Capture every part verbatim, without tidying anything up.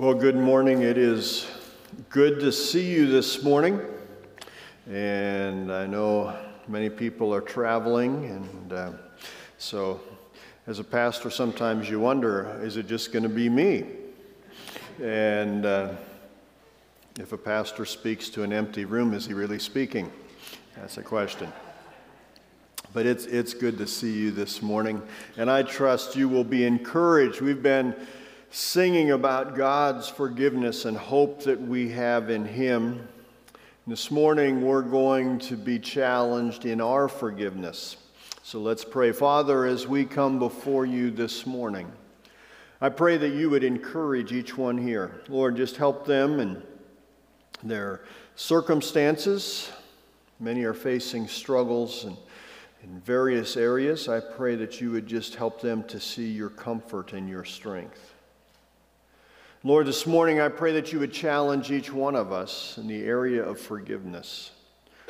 Well, good morning. It is good to see you this morning. And I know many people are traveling. And uh, so as a pastor, sometimes you wonder, is it just going to be me? And uh, if a pastor speaks to an empty room, is he really speaking? That's a question. But it's, it's good to see you this morning. And I trust you will be encouraged. We've been singing about God's forgiveness and hope that we have in Him. And this morning we're going to be challenged in our forgiveness. So let's pray. Father, as we come before you this morning, I pray that you would encourage each one here. Lord, just help them in their circumstances. Many are facing struggles and in various areas. I pray that you would just help them to see your comfort and your strength. Lord, this morning I pray that you would challenge each one of us in the area of forgiveness.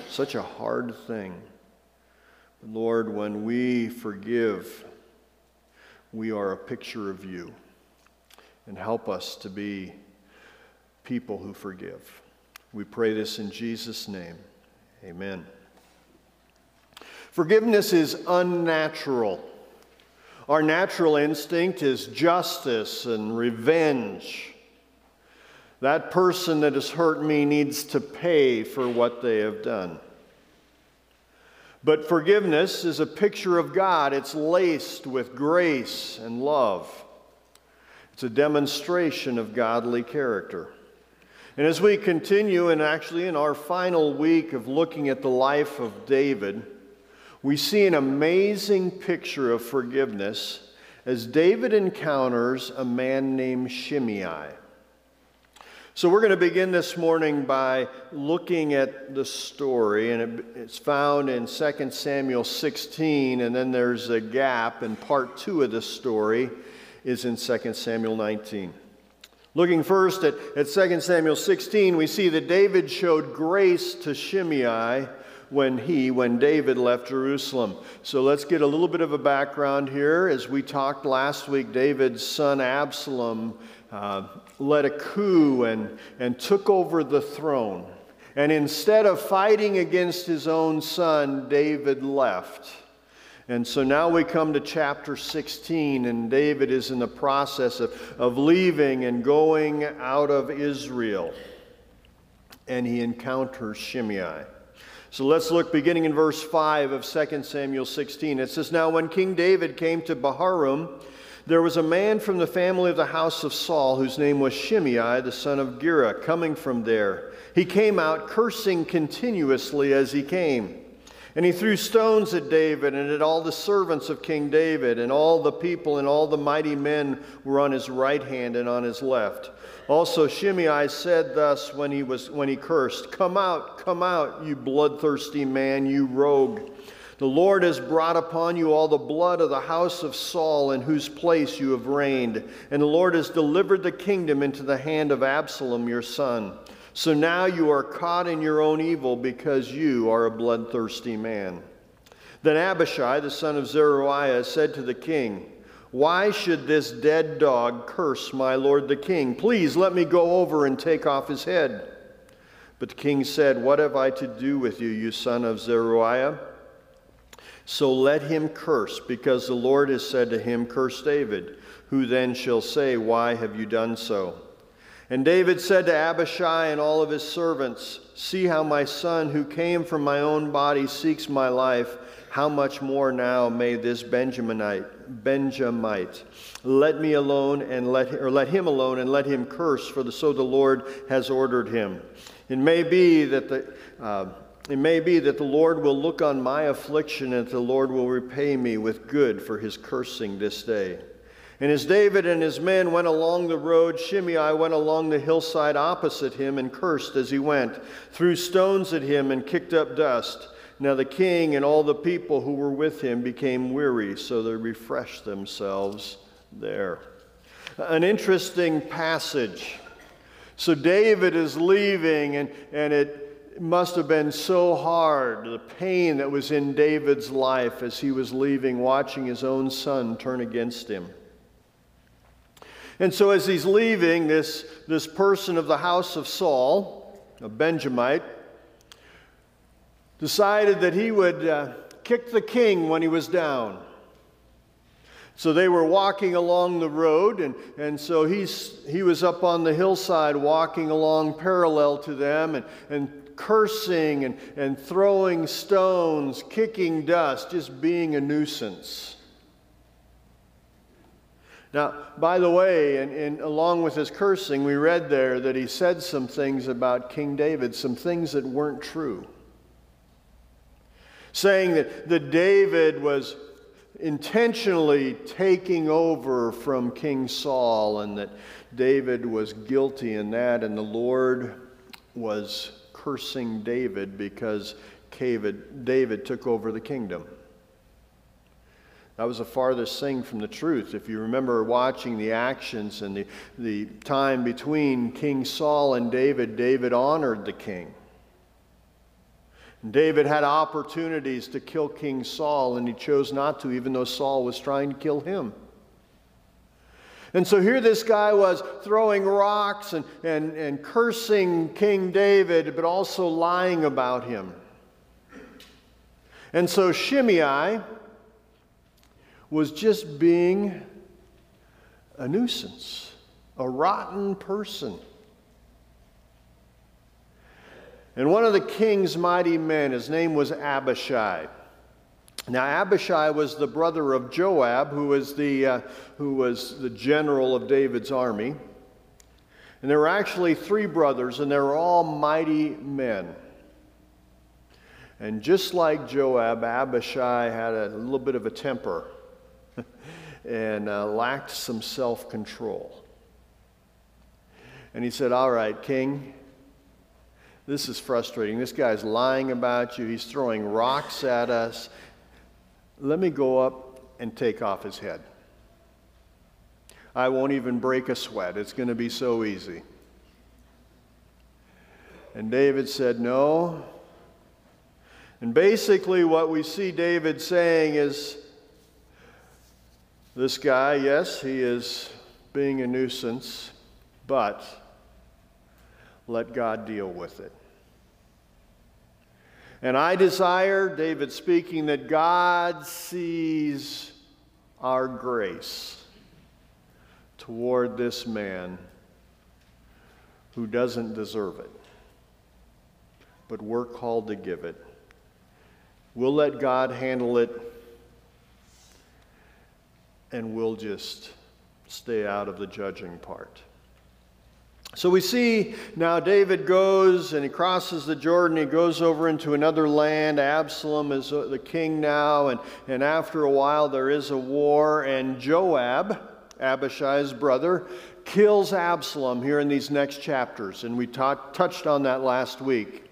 Such a hard thing. Lord, when we forgive, we are a picture of you. And help us to be people who forgive. We pray this in Jesus' name. Amen. Forgiveness is unnatural. Our natural instinct is justice and revenge. That person that has hurt me needs to pay for what they have done. But forgiveness is a picture of God. It's laced with grace and love. It's a demonstration of godly character. And as we continue, and actually in our final week of looking at the life of David, we see an amazing picture of forgiveness as David encounters a man named Shimei. So we're going to begin this morning by looking at the story, and it's found in Second Samuel sixteen, and then there's a gap, and part two of the story is in Second Samuel nineteen. Looking first at, at Second Samuel sixteen, we see that David showed grace to Shimei when he, when David left Jerusalem. So let's get a little bit of a background here. As we talked last week, David's son Absalom uh, led a coup and, and took over the throne. And instead of fighting against his own son, David left. And so now we come to chapter sixteen, and David is in the process of, of leaving and going out of Israel. And he encounters Shimei. So let's look beginning in verse five of Second Samuel sixteen. It says, "Now when King David came to Bahurim, there was a man from the family of the house of Saul whose name was Shimei, the son of Gera, coming from there. He came out cursing continuously as he came. And he threw stones at David and at all the servants of King David, and all the people and all the mighty men were on his right hand and on his left. Also Shimei said thus when he was when he cursed, 'Come out, come out, you bloodthirsty man, you rogue. The Lord has brought upon you all the blood of the house of Saul, in whose place you have reigned. And the Lord has delivered the kingdom into the hand of Absalom your son. So now you are caught in your own evil, because you are a bloodthirsty man.' Then Abishai, the son of Zeruiah, said to the king, 'Why should this dead dog curse my lord the king? Please let me go over and take off his head.' But the king said, 'What have I to do with you, you son of Zeruiah? So let him curse, because the Lord has said to him, curse David. Who then shall say, why have you done so?' And David said to Abishai and all of his servants, 'See how my son who came from my own body seeks my life. How much more now may this Benjaminite, Benjamite, let me alone and let or let him alone and let him curse, for the, so the Lord has ordered him. It may be that the uh, it may be that the Lord will look on my affliction, and that the Lord will repay me with good for his cursing this day.' And as David and his men went along the road, Shimei went along the hillside opposite him and cursed as he went, threw stones at him and kicked up dust. Now the king and all the people who were with him became weary, so they refreshed themselves there." An interesting passage. So David is leaving, and, and it must have been so hard, the pain that was in David's life as he was leaving, watching his own son turn against him. And so as he's leaving, this, this person of the house of Saul, a Benjamite, decided that he would uh, kick the king when he was down. So they were walking along the road, and, and so he's, he was up on the hillside walking along parallel to them, and, and cursing and, and throwing stones, kicking dust, just being a nuisance. Now, by the way, and, and along with his cursing, we read there that he said some things about King David, some things that weren't true. Saying that, that David was intentionally taking over from King Saul, and that David was guilty in that, and the Lord was cursing David because David took over the kingdom. That was the farthest thing from the truth. If you remember watching the actions and the, the time between King Saul and David, David honored the king. David had opportunities to kill King Saul, and he chose not to, even though Saul was trying to kill him. And so here this guy was throwing rocks and, and, and cursing King David, but also lying about him. And so Shimei was just being a nuisance, a rotten person. And one of the king's mighty men, his name was Abishai. Now Abishai was the brother of Joab, who was the, uh, who was the general of David's army. And there were actually three brothers, and they were all mighty men. And just like Joab, Abishai had a little bit of a temper and uh, lacked some self-control. And he said, "All right, king, this is frustrating. This guy's lying about you. He's throwing rocks at us. Let me go up and take off his head. I won't even break a sweat. It's going to be so easy." And David said, "No." And basically what we see David saying is, this guy, yes, he is being a nuisance, but let God deal with it. And I desire, David speaking, that God sees our grace toward this man who doesn't deserve it, but we're called to give it. We'll let God handle it, and we'll just stay out of the judging part. So we see now David goes and he crosses the Jordan. He goes over into another land. Absalom is the king now. And, and after a while, there is a war. And Joab, Abishai's brother, kills Absalom here in these next chapters. And we talk, touched on that last week.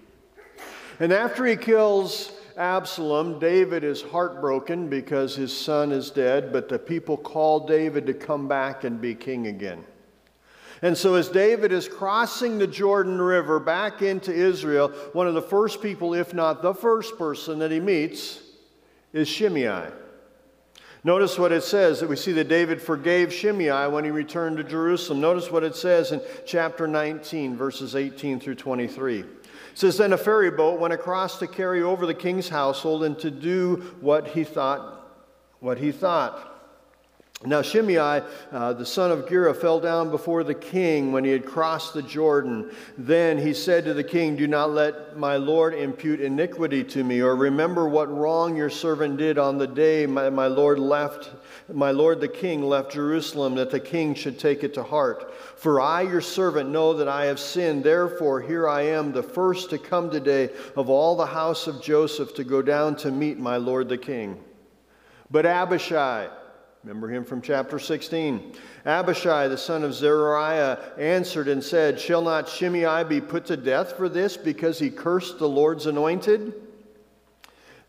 And after he kills Absalom, David is heartbroken because his son is dead. But the people call David to come back and be king again. And so as David is crossing the Jordan River back into Israel, one of the first people, if not the first person that he meets, is Shimei. Notice what it says, that we see that David forgave Shimei when he returned to Jerusalem. Notice what it says in chapter nineteen, verses eighteen through twenty-three. It says, "Then a ferry boat went across to carry over the king's household and to do what he thought, what he thought. Now Shimei, uh, the son of Gera, fell down before the king when he had crossed the Jordan. Then he said to the king, 'Do not let my lord impute iniquity to me, or remember what wrong your servant did on the day my, my lord left, my lord the king left Jerusalem, that the king should take it to heart. For I, your servant, know that I have sinned. Therefore, here I am, the first to come today of all the house of Joseph to go down to meet my lord the king.' But Abishai," remember him from chapter sixteen. "Abishai, the son of Zeruiah, answered and said, 'Shall not Shimei be put to death for this, because he cursed the Lord's anointed?'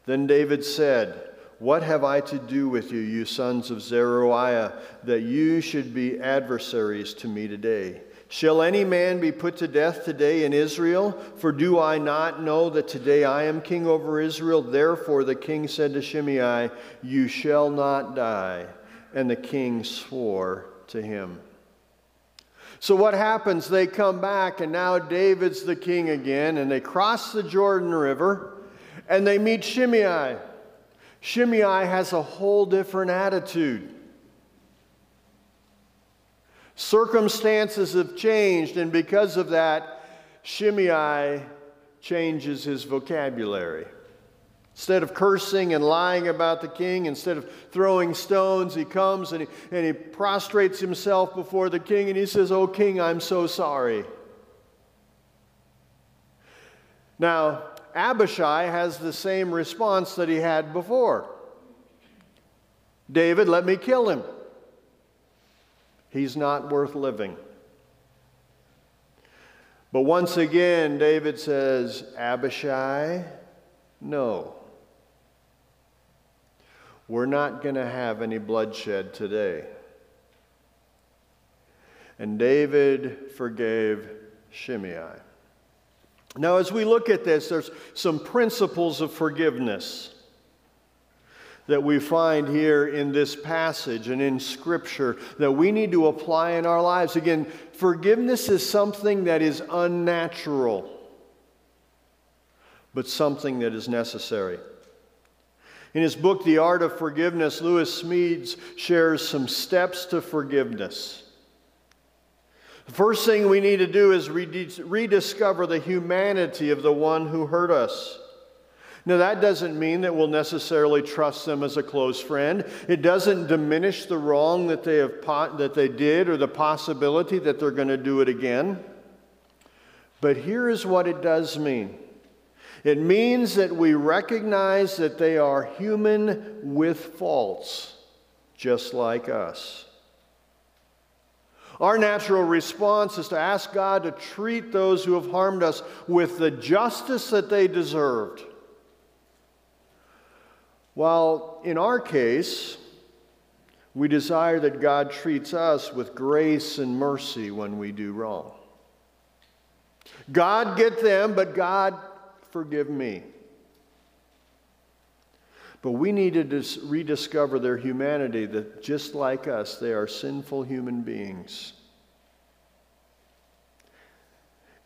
Then David said, 'What have I to do with you, you sons of Zeruiah, that you should be adversaries to me today? Shall any man be put to death today in Israel? For do I not know that today I am king over Israel?' Therefore the king said to Shimei, 'You shall not die.' And the king swore to him." So what happens? They come back, and now David's the king again, and they cross the Jordan River, and they meet Shimei. Shimei has a whole different attitude. Circumstances have changed, and because of that, Shimei changes his vocabulary. Instead of cursing and lying about the king, instead of throwing stones, he comes and he, and he prostrates himself before the king, and he says, "Oh king, I'm so sorry." Now, Abishai has the same response that he had before. "David, let me kill him. He's not worth living." But once again, David says, "Abishai, no. We're not going to have any bloodshed today." And David forgave Shimei. Now, as we look at this, there's some principles of forgiveness that we find here in this passage and in Scripture that we need to apply in our lives. Again, forgiveness is something that is unnatural, but something that is necessary. In his book, The Art of Forgiveness, Lewis Smedes shares some steps to forgiveness. The first thing we need to do is rediscover the humanity of the one who hurt us. Now, that doesn't mean that we'll necessarily trust them as a close friend. It doesn't diminish the wrong that they have po- that they did or the possibility that they're going to do it again. But here is what it does mean. It means that we recognize that they are human with faults, just like us. Our natural response is to ask God to treat those who have harmed us with the justice that they deserved. While in our case, we desire that God treats us with grace and mercy when we do wrong. God, get them, but God, forgive me. But we need to dis- rediscover their humanity, that just like us, they are sinful human beings.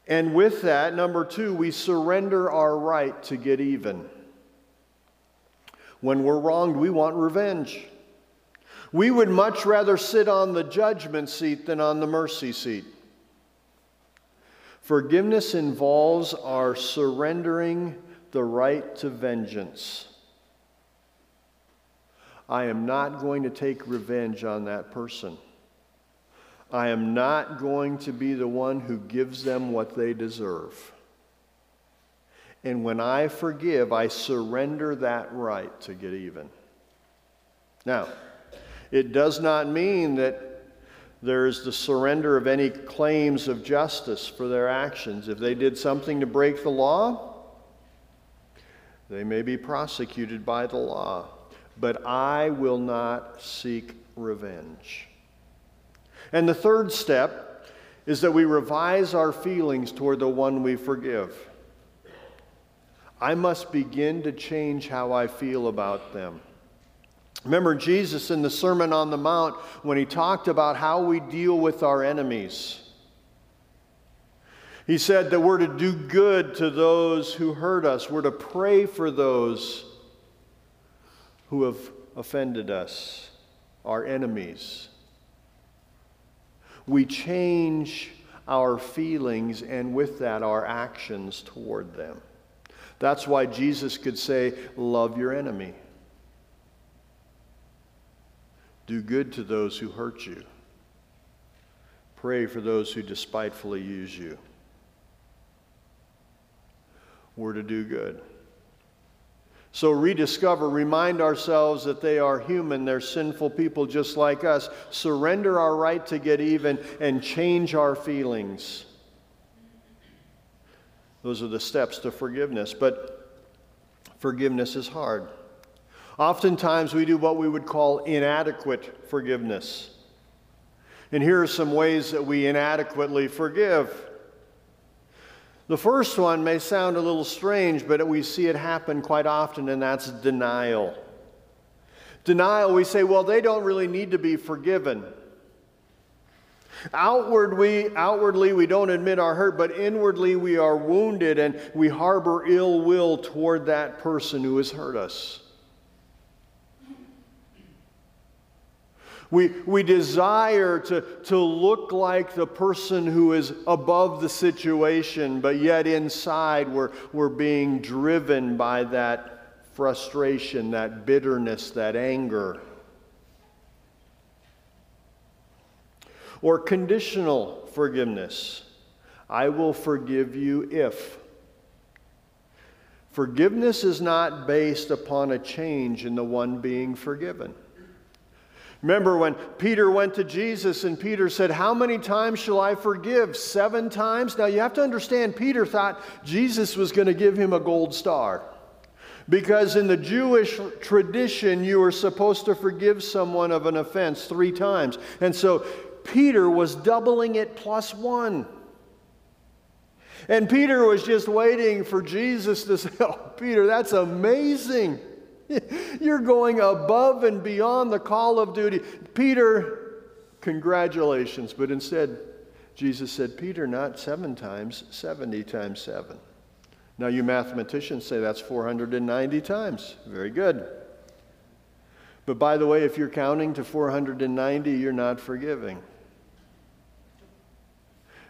And with that, number two, we surrender our right to get even. When we're wronged, we want revenge. We would much rather sit on the judgment seat than on the mercy seat. Forgiveness involves our surrendering the right to vengeance. I am not going to take revenge on that person. I am not going to be the one who gives them what they deserve. And when I forgive, I surrender that right to get even. Now, it does not mean that there is the surrender of any claims of justice for their actions. If they did something to break the law, they may be prosecuted by the law. But I will not seek revenge. And the third step is that we revise our feelings toward the one we forgive. I must begin to change how I feel about them. Remember Jesus in the Sermon on the Mount when he talked about how we deal with our enemies. He said that we're to do good to those who hurt us. We're to pray for those who have offended us, our enemies. We change our feelings and with that our actions toward them. That's why Jesus could say, "Love your enemy. Do good to those who hurt you. Pray for those who despitefully use you." We're to do good. So rediscover, remind ourselves that they are human, they're sinful people just like us. Surrender our right to get even and change our feelings. Those are the steps to forgiveness, but forgiveness is hard. Oftentimes, we do what we would call inadequate forgiveness. And here are some ways that we inadequately forgive. The first one may sound a little strange, but we see it happen quite often, and that's denial. Denial, we say, well, they don't really need to be forgiven. Outward we, outwardly, we don't admit our hurt, but inwardly we are wounded and we harbor ill will toward that person who has hurt us. We, we desire to, to look like the person who is above the situation, but yet inside we're, we're being driven by that frustration, that bitterness, that anger. Or conditional forgiveness. I will forgive you if. Forgiveness is not based upon a change in the one being forgiven. Remember when Peter went to Jesus and Peter said, how many times shall I forgive? Seven times? Now you have to understand, Peter thought Jesus was going to give him a gold star. Because in the Jewish tradition, you were supposed to forgive someone of an offense three times. And so Peter was doubling it plus one. And Peter was just waiting for Jesus to say, oh, Peter, that's amazing. You're going above and beyond the call of duty. Peter, congratulations. But instead, Jesus said, Peter, not seven times, seventy times seven. Now, you mathematicians say that's four hundred ninety times. Very good. But by the way, if you're counting to four hundred ninety, you're not forgiving.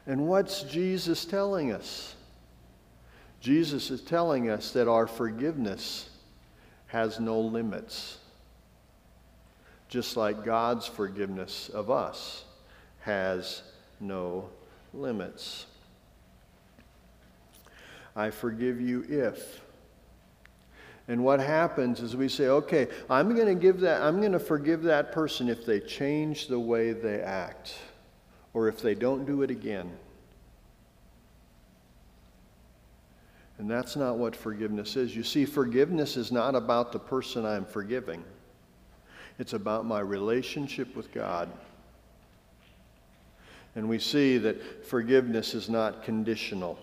And what's Jesus telling us? Jesus is telling us that our forgiveness has no limits, just like God's forgiveness of us has no limits. I forgive you if. And what happens is we say, okay, I'm going to give that, I'm going to forgive that person if they change the way they act, or if they don't do it again. And that's not what forgiveness is. You see, forgiveness is not about the person I'm forgiving. It's about my relationship with God. And we see that forgiveness is not conditional.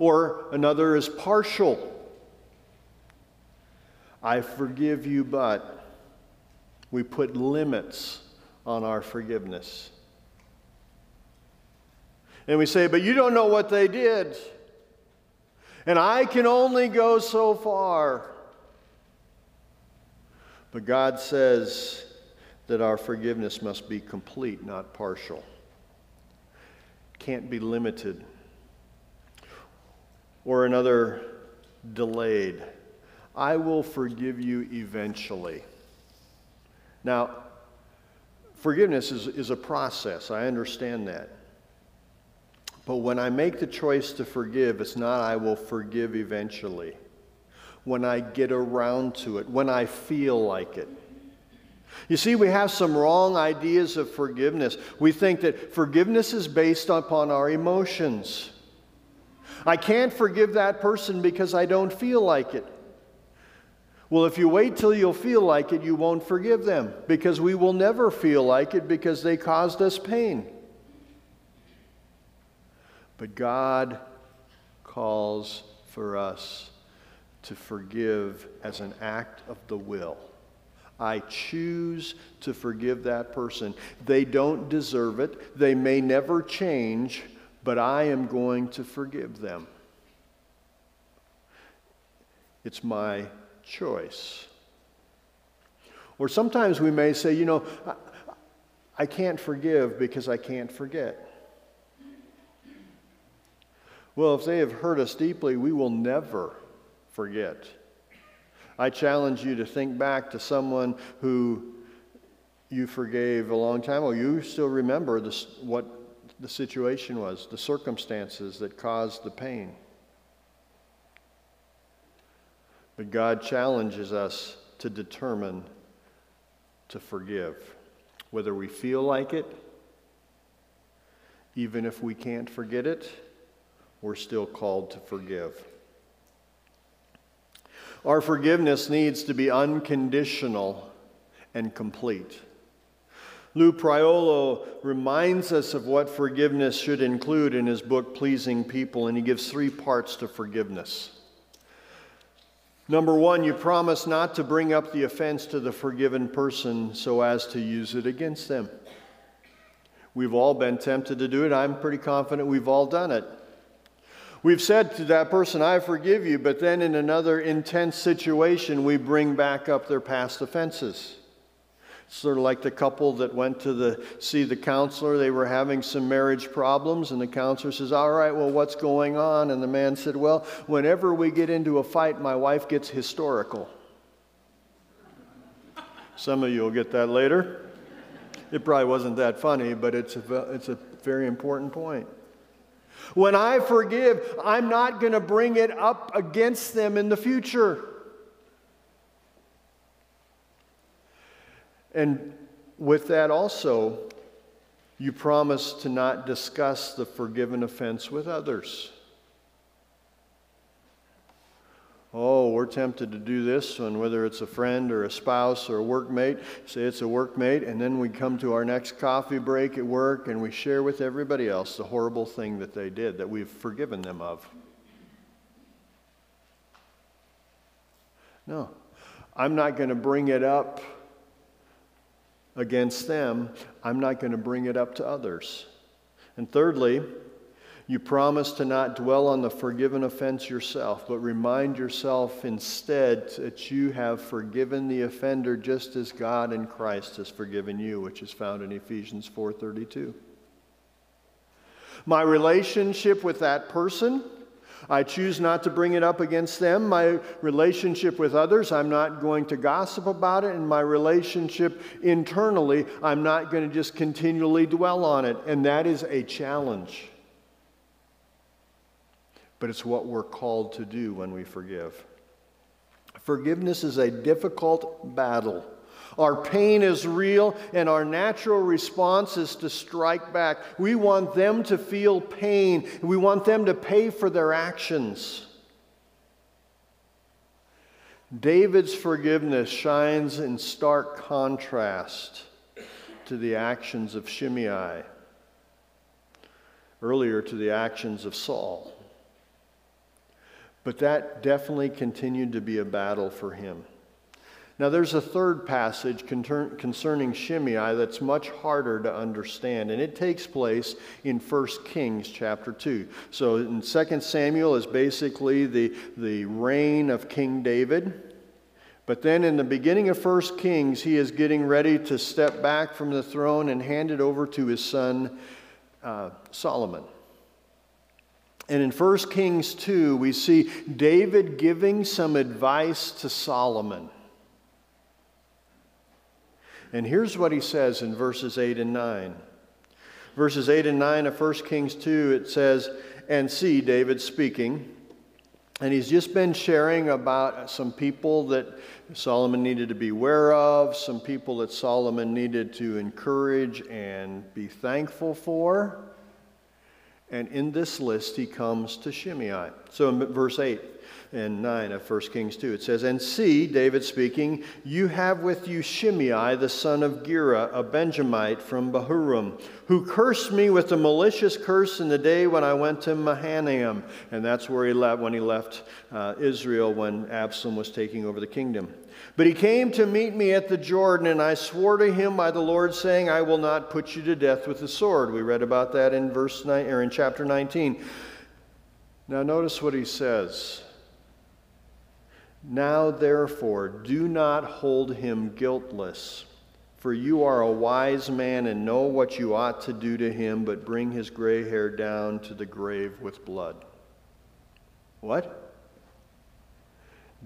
Or another is partial. I forgive you, but we put limits on our forgiveness. And we say, but you don't know what they did. And I can only go so far. But God says that our forgiveness must be complete, not partial. Can't be limited. Or another, delayed. I will forgive you eventually. Now, forgiveness is, is a process. I understand that. But when I make the choice to forgive, it's not I will forgive eventually. When I get around to it, when I feel like it. You see, we have some wrong ideas of forgiveness. We think that forgiveness is based upon our emotions. I can't forgive that person because I don't feel like it. Well, if you wait till you'll feel like it, you won't forgive them, because we will never feel like it because they caused us pain. But God calls for us to forgive as an act of the will. I choose to forgive that person. They don't deserve it. They may never change, but I am going to forgive them. It's my choice. Or sometimes we may say, you know, I, I can't forgive because I can't forget. Well, if they have hurt us deeply, we will never forget. I challenge you to think back to someone who you forgave a long time ago. You still remember this, what the situation was, the circumstances that caused the pain. But God challenges us to determine to forgive, whether we feel like it, even if we can't forget it. We're still called to forgive. Our forgiveness needs to be unconditional and complete. Lou Priolo reminds us of what forgiveness should include in his book, Pleasing People, and he gives three parts to forgiveness. Number one, you promise not to bring up the offense to the forgiven person so as to use it against them. We've all been tempted to do it. I'm pretty confident we've all done it. We've said to that person, I forgive you, but then in another intense situation, we bring back up their past offenses. It's sort of like the couple that went to the, see the counselor. They were having some marriage problems, and the counselor says, all right, well, what's going on? And the man said, well, whenever we get into a fight, my wife gets historical. Some of you will get that later. It probably wasn't that funny, but it's a, it's a very important point. When I forgive, I'm not going to bring it up against them in the future. And with that also, you promise to not discuss the forgiven offense with others. Oh, we're tempted to do this, and whether it's a friend or a spouse or a workmate, say it's a workmate, and then we come to our next coffee break at work and we share with everybody else the horrible thing that they did that we've forgiven them of. No, I'm not going to bring it up against them. I'm not going to bring it up to others. And thirdly, you promise to not dwell on the forgiven offense yourself, but remind yourself instead that you have forgiven the offender just as God in Christ has forgiven you, which is found in Ephesians four thirty-two. My relationship with that person, I choose not to bring it up against them. My relationship with others, I'm not going to gossip about it. And my relationship internally, I'm not going to just continually dwell on it. And that is a challenge. But it's what we're called to do when we forgive. Forgiveness is a difficult battle. Our pain is real, and our natural response is to strike back. We want them to feel pain. We want them to pay for their actions. David's forgiveness shines in stark contrast to the actions of Shimei, earlier to the actions of Saul. But that definitely continued to be a battle for him. Now there's a third passage concerning Shimei that's much harder to understand, and it takes place in First Kings chapter two. So in Second Samuel is basically the, the reign of King David. But then in the beginning of First Kings, he is getting ready to step back from the throne and hand it over to his son uh, Solomon. And in First Kings two, we see David giving some advice to Solomon. And here's what he says in verses eight and nine. Verses eight and nine of First Kings two, it says, and see, David speaking, and he's just been sharing about some people that Solomon needed to be aware of, some people that Solomon needed to encourage and be thankful for. And in this list, he comes to Shimei. So in verse eight and nine of First Kings two, it says, and see, David speaking, you have with you Shimei, the son of Gera, a Benjamite from Bahurim, who cursed me with a malicious curse in the day when I went to Mahanaim. And that's where he left, when he left uh, Israel, when Absalom was taking over the kingdom. But he came to meet me at the Jordan, and I swore to him by the Lord, saying, I will not put you to death with the sword. We read about that in verse nine, or in chapter nineteen. Now notice what he says. Now therefore, do not hold him guiltless, for you are a wise man and know what you ought to do to him, but bring his gray hair down to the grave with blood. What?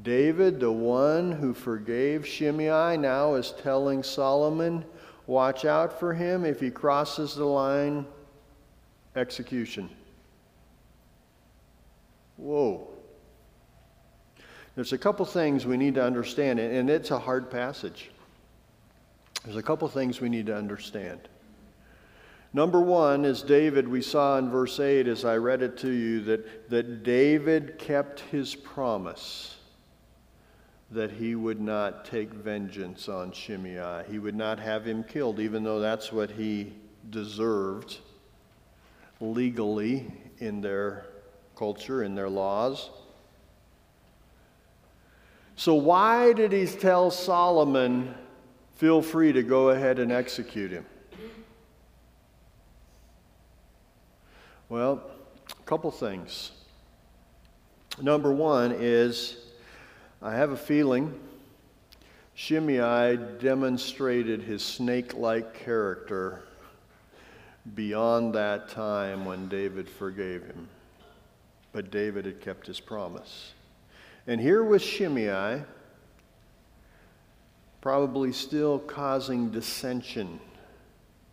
David, the one who forgave Shimei, now is telling Solomon, watch out for him. If he crosses the line, execution. Whoa. There's a couple things we need to understand, and it's a hard passage. There's a couple things we need to understand. Number one is David, we saw in verse eight as I read it to you, that, that David kept his promise that he would not take vengeance on Shimei. He would not have him killed, even though that's what he deserved legally in their culture, in their laws. So why did he tell Solomon, feel free to go ahead and execute him? Well, a couple things. Number one is, I have a feeling Shimei demonstrated his snake-like character beyond that time when David forgave him. But David had kept his promise. And here was Shimei, probably still causing dissension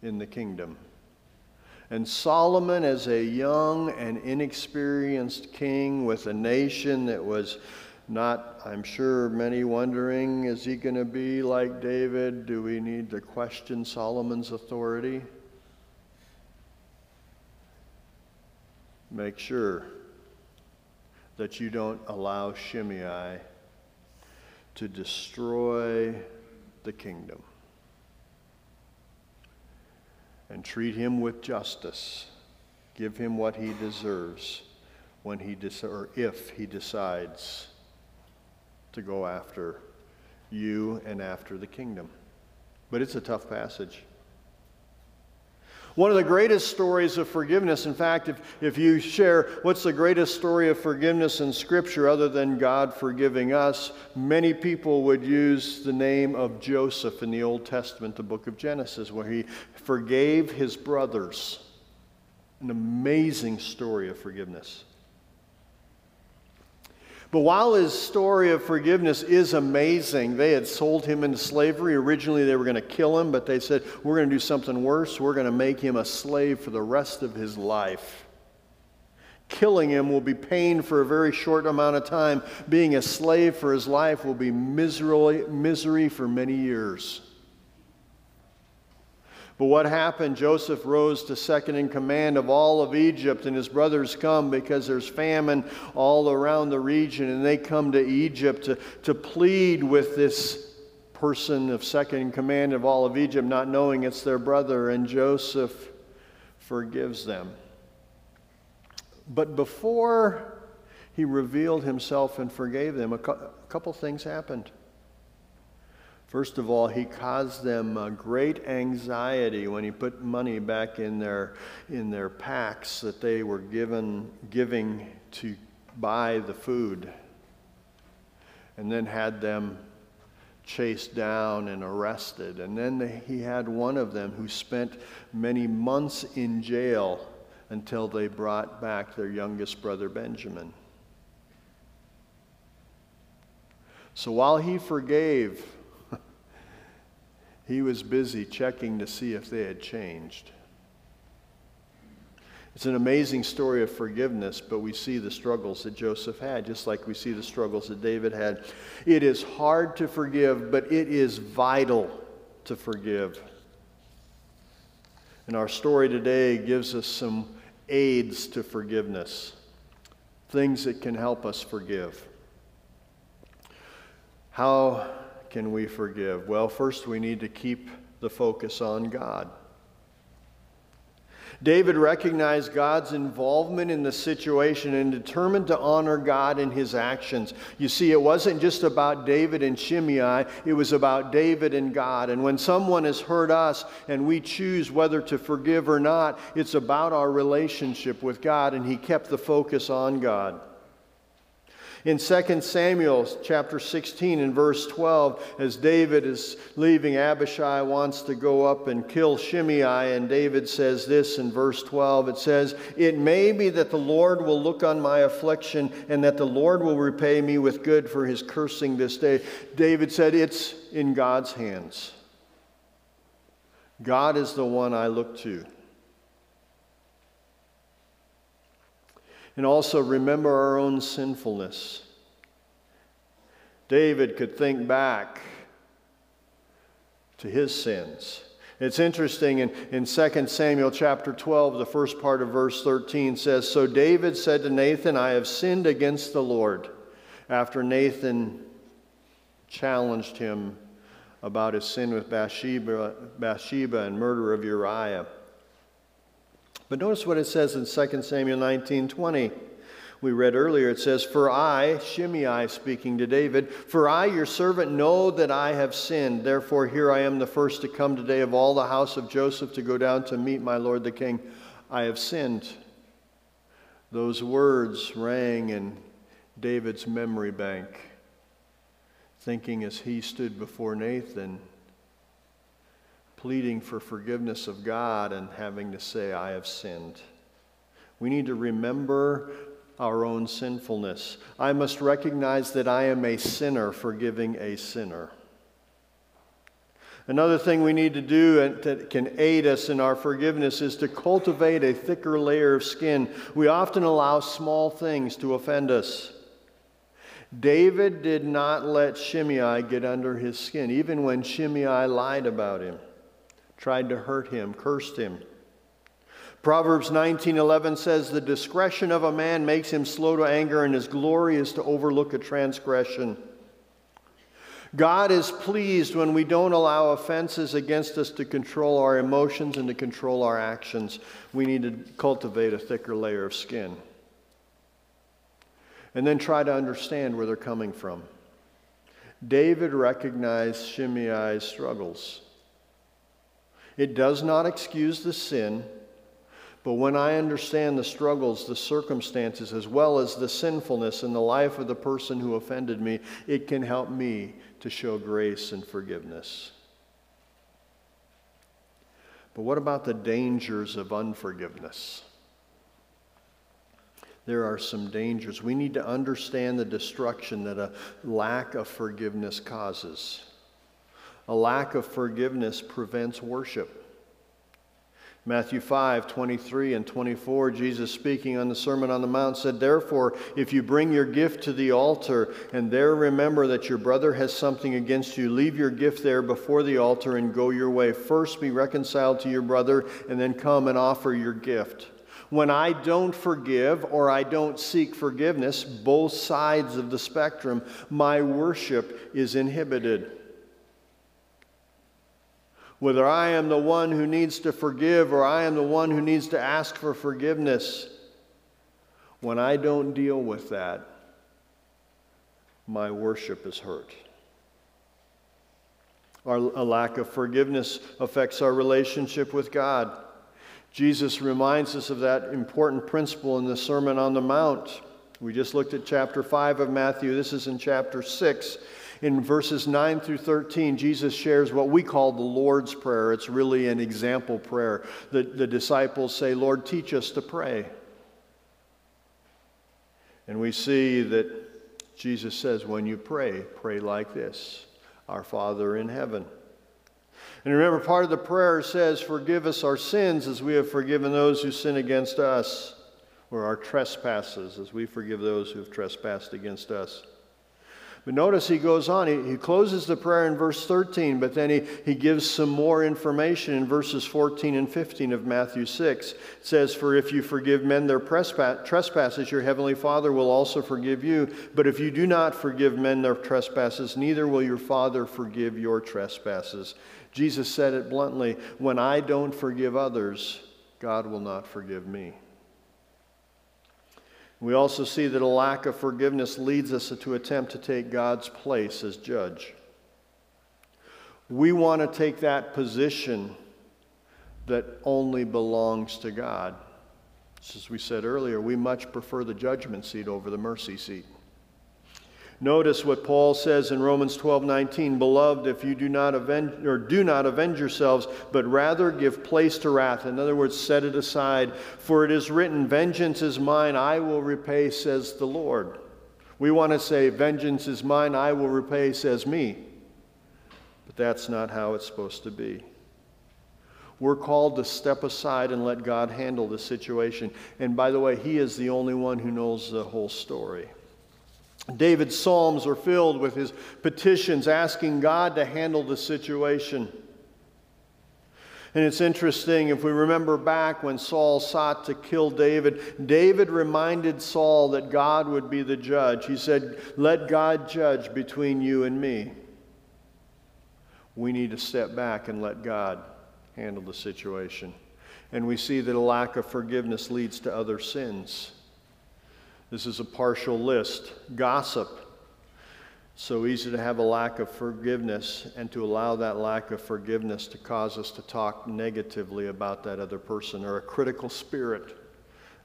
in the kingdom. And Solomon, as a young and inexperienced king with a nation that was not, I'm sure, many wondering, is he going to be like David? Do we need to question Solomon's authority? Make sure that you don't allow Shimei to destroy the kingdom. And treat him with justice. Give him what he deserves when he de- or if he decides to go after you and after the kingdom. But it's a tough passage. One of the greatest stories of forgiveness, in fact, if, if you share what's the greatest story of forgiveness in Scripture other than God forgiving us, many people would use the name of Joseph in the Old Testament, the book of Genesis, where he forgave his brothers. An amazing story of forgiveness. But while his story of forgiveness is amazing, they had sold him into slavery. Originally, they were going to kill him, but they said, we're going to do something worse. We're going to make him a slave for the rest of his life. Killing him will be pain for a very short amount of time. Being a slave for his life will be misery, misery for many years. But what happened? Joseph rose to second in command of all of Egypt, and his brothers come because there's famine all around the region, and they come to Egypt to, to plead with this person of second in command of all of Egypt, not knowing it's their brother, and Joseph forgives them. But before he revealed himself and forgave them, a, cu- a couple things happened. First of all, he caused them a great anxiety when he put money back in their in their packs that they were given giving to buy the food, and then had them chased down and arrested. And then they, he had one of them who spent many months in jail until they brought back their youngest brother, Benjamin. So while he forgave, he was busy checking to see if they had changed. It's an amazing story of forgiveness, but we see the struggles that Joseph had, just like we see the struggles that David had. It is hard to forgive, but it is vital to forgive. And our story today gives us some aids to forgiveness, things that can help us forgive. How can we forgive? Well, first we need to keep the focus on God. David recognized God's involvement in the situation and determined to honor God in his actions. You see, it wasn't just about David and Shimei, it was about David and God. And when someone has hurt us and we choose whether to forgive or not, it's about our relationship with God, and he kept the focus on God. In Second Samuel chapter sixteen and verse twelve, as David is leaving, Abishai wants to go up and kill Shimei, and David says this in verse twelve. It says, "It may be that the Lord will look on my affliction, and that the Lord will repay me with good for his cursing this day." David said, it's in God's hands. God is the one I look to. And also remember our own sinfulness. David could think back to his sins. It's interesting, in, in Second Samuel chapter twelve, the first part of verse thirteen says, "So David said to Nathan, I have sinned against the Lord," after Nathan challenged him about his sin with Bathsheba, Bathsheba and murder of Uriah. But notice what it says in Second Samuel nineteen twenty. We read earlier, it says, "For I," Shimei speaking to David, "for I, your servant, know that I have sinned. Therefore, here I am, the first to come today of all the house of Joseph to go down to meet my lord the king. I have sinned Those words rang in David's memory bank, thinking as he stood before Nathan, pleading for forgiveness of God and having to say, I have sinned. We need to remember our own sinfulness. I must recognize that I am a sinner forgiving a sinner. Another thing we need to do that can aid us in our forgiveness is to cultivate a thicker layer of skin. We often allow small things to offend us. David did not let Shimei get under his skin, even when Shimei lied about him, tried to hurt him, cursed him. Proverbs nineteen eleven says, the discretion of a man makes him slow to anger, and his glory is to overlook a transgression. God is pleased when we don't allow offenses against us to control our emotions and to control our actions. We need to cultivate a thicker layer of skin. And then try to understand where they're coming from. David recognized Shimei's struggles. It does not excuse the sin, but when I understand the struggles, the circumstances, as well as the sinfulness in the life of the person who offended me, it can help me to show grace and forgiveness. But what about the dangers of unforgiveness? There are some dangers. We need to understand the destruction that a lack of forgiveness causes. A lack of forgiveness prevents worship. Matthew five, twenty-three and twenty-four, Jesus speaking on the Sermon on the Mount said, therefore, if you bring your gift to the altar and there remember that your brother has something against you, leave your gift there before the altar and go your way. First be reconciled to your brother and then come and offer your gift. When I don't forgive or I don't seek forgiveness, both sides of the spectrum, my worship is inhibited. Whether I am the one who needs to forgive or I am the one who needs to ask for forgiveness, when I don't deal with that, my worship is hurt. Our, a lack of forgiveness affects our relationship with God. Jesus reminds us of that important principle in the Sermon on the Mount. We just looked at chapter five of Matthew. This is in chapter six. In verses nine through thirteen, Jesus shares what we call the Lord's Prayer. It's really an example prayer. The, the disciples say, Lord, teach us to pray. And we see that Jesus says, when you pray, pray like this, our Father in heaven. And remember, part of the prayer says, forgive us our sins as we have forgiven those who sin against us, or our trespasses as we forgive those who have trespassed against us. But notice he goes on, he, he closes the prayer in verse thirteen, but then he, he gives some more information in verses fourteen and fifteen of Matthew six. It says, for if you forgive men their trespasses, your heavenly Father will also forgive you. But if you do not forgive men their trespasses, neither will your Father forgive your trespasses. Jesus said it bluntly, when I don't forgive others, God will not forgive me. We also see that a lack of forgiveness leads us to attempt to take God's place as judge. We want to take that position that only belongs to God. As we said earlier, we much prefer the judgment seat over the mercy seat. Notice what Paul says in Romans twelve nineteen, beloved, if you do not avenge or do not avenge yourselves, but rather give place to wrath. In other words, set it aside. For it is written, vengeance is mine, I will repay, says the Lord. We want to say, vengeance is mine, I will repay, says me. But that's not how it's supposed to be. We're called to step aside and let God handle the situation. And by the way, He is the only one who knows the whole story. David's psalms are filled with his petitions asking God to handle the situation. And it's interesting, if we remember back when Saul sought to kill David, David reminded Saul that God would be the judge. He said, let God judge between you and me. We need to step back and let God handle the situation. And we see that a lack of forgiveness leads to other sins. This is a partial list. Gossip. So easy to have a lack of forgiveness and to allow that lack of forgiveness to cause us to talk negatively about that other person, or a critical spirit,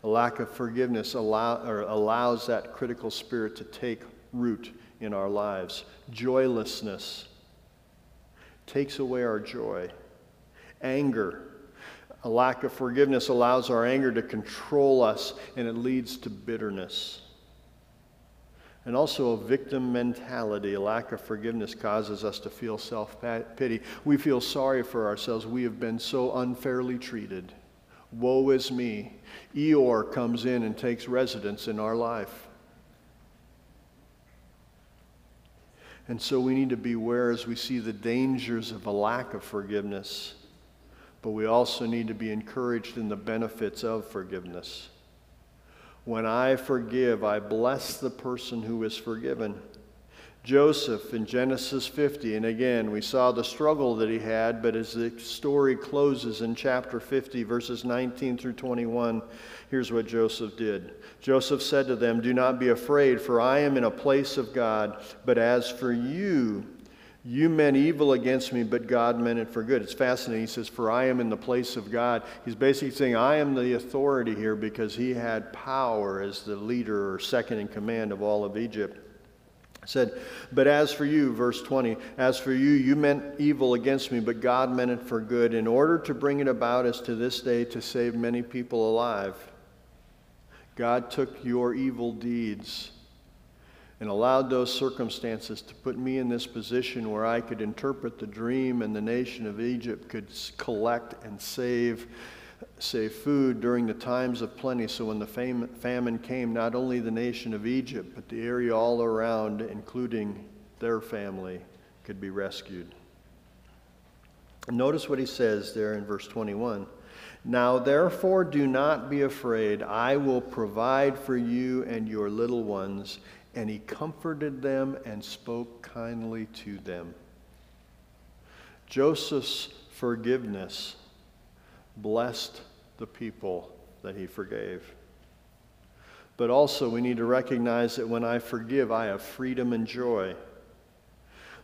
A lack of forgiveness allow, or allows that critical spirit to take root in our lives. Joylessness takes away our joy. Anger. A lack of forgiveness allows our anger to control us, and it leads to bitterness. And also a victim mentality. A lack of forgiveness causes us to feel self-pity. We feel sorry for ourselves. We have been so unfairly treated. Woe is me. Eeyore comes in and takes residence in our life. And so we need to beware as we see the dangers of a lack of forgiveness, but we also need to be encouraged in the benefits of forgiveness. When I forgive, I bless the person who is forgiven. Joseph in Genesis fifty, and again, we saw the struggle that he had, but as the story closes in chapter fifty, verses nineteen through twenty-one, here's what Joseph did. Joseph said to them, "Do not be afraid, for I am in a place of God. But as for you, you meant evil against me, but God meant it for good." It's fascinating. He says, "For I am in the place of God." He's basically saying, I am the authority here because he had power as the leader or second in command of all of Egypt. He said, "But as for you," verse twenty, "as for you, you meant evil against me, but God meant it for good, in order to bring it about as to this day to save many people alive." God took your evil deeds and allowed those circumstances to put me in this position where I could interpret the dream, and the nation of Egypt could collect and save, save food during the times of plenty. So when the fam- famine came, not only the nation of Egypt, but the area all around, including their family, could be rescued. And notice what he says there in verse twenty-one. "Now therefore do not be afraid. I will provide for you and your little ones." And he comforted them and spoke kindly to them. Joseph's forgiveness blessed the people that he forgave. But also we need to recognize that when I forgive, I have freedom and joy.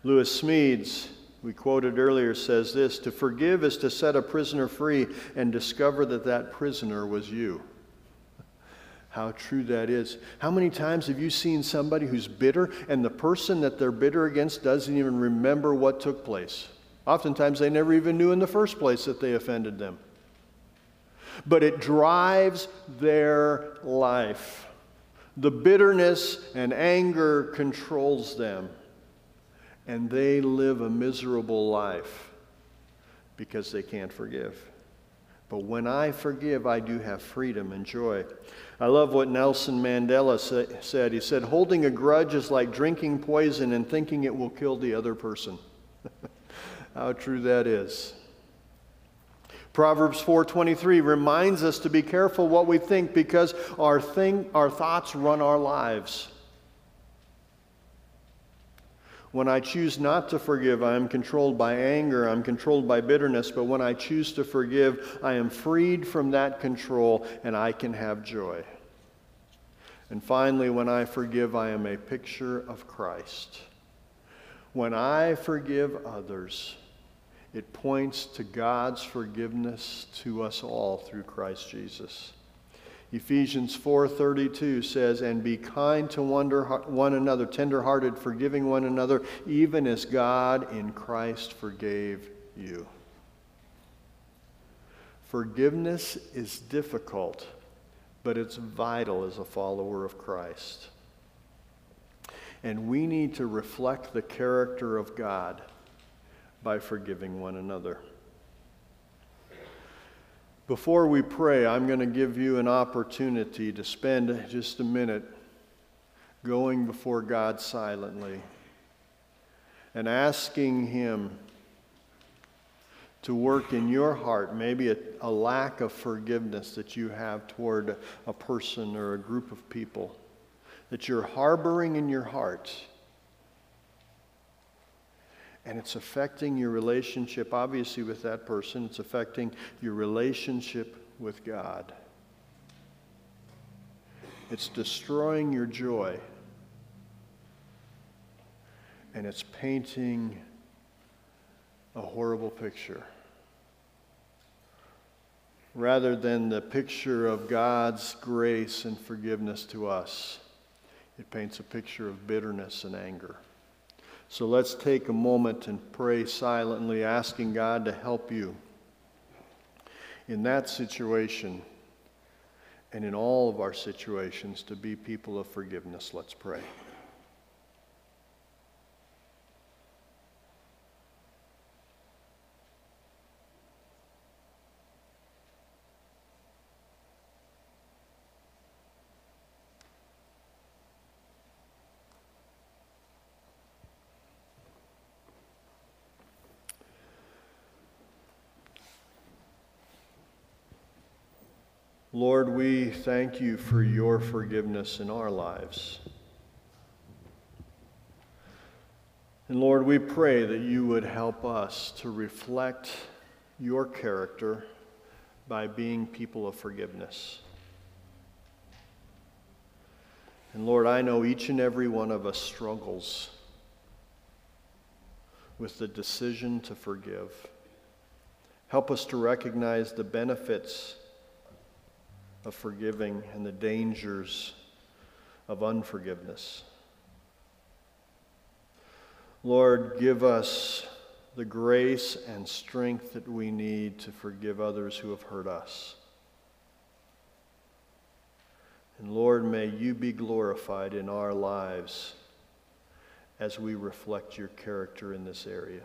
Lewis Smedes, we quoted earlier, says this, "To forgive is to set a prisoner free and discover that that prisoner was you." How true that is. How many times have you seen somebody who's bitter, and the person that they're bitter against doesn't even remember what took place? Oftentimes they never even knew in the first place that they offended them. But it drives their life. The bitterness and anger controls them, and they live a miserable life because they can't forgive. But when I forgive, I do have freedom and joy. I love what Nelson Mandela sa- said. He said, "Holding a grudge is like drinking poison and thinking it will kill the other person." How true that is. Proverbs four twenty-three reminds us to be careful what we think, because our thing, our thoughts run our lives. When I choose not to forgive, I am controlled by anger, I'm controlled by bitterness, but when I choose to forgive, I am freed from that control, and I can have joy. And finally, when I forgive, I am a picture of Christ. When I forgive others, it points to God's forgiveness to us all through Christ Jesus. Ephesians four thirty-two says, "And be kind to one another, tenderhearted, forgiving one another, even as God in Christ forgave you." Forgiveness is difficult, but it's vital as a follower of Christ. And we need to reflect the character of God by forgiving one another. Before we pray, I'm going to give you an opportunity to spend just a minute going before God silently and asking Him to work in your heart, maybe a, a lack of forgiveness that you have toward a person or a group of people that you're harboring in your heart. And it's affecting your relationship, obviously, with that person. It's affecting your relationship with God. It's destroying your joy. And it's painting a horrible picture rather than the picture of God's grace and forgiveness to us. It paints a picture of bitterness and anger. So let's take a moment and pray silently, asking God to help you in that situation and in all of our situations to be people of forgiveness. Let's pray. Lord, we thank you for your forgiveness in our lives. And Lord, we pray that you would help us to reflect your character by being people of forgiveness. And Lord, I know each and every one of us struggles with the decision to forgive. Help us to recognize the benefits of forgiving and the dangers of unforgiveness. Lord, give us the grace and strength that we need to forgive others who have hurt us. And Lord, may you be glorified in our lives as we reflect your character in this area.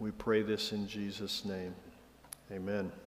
We pray this in Jesus' name. Amen.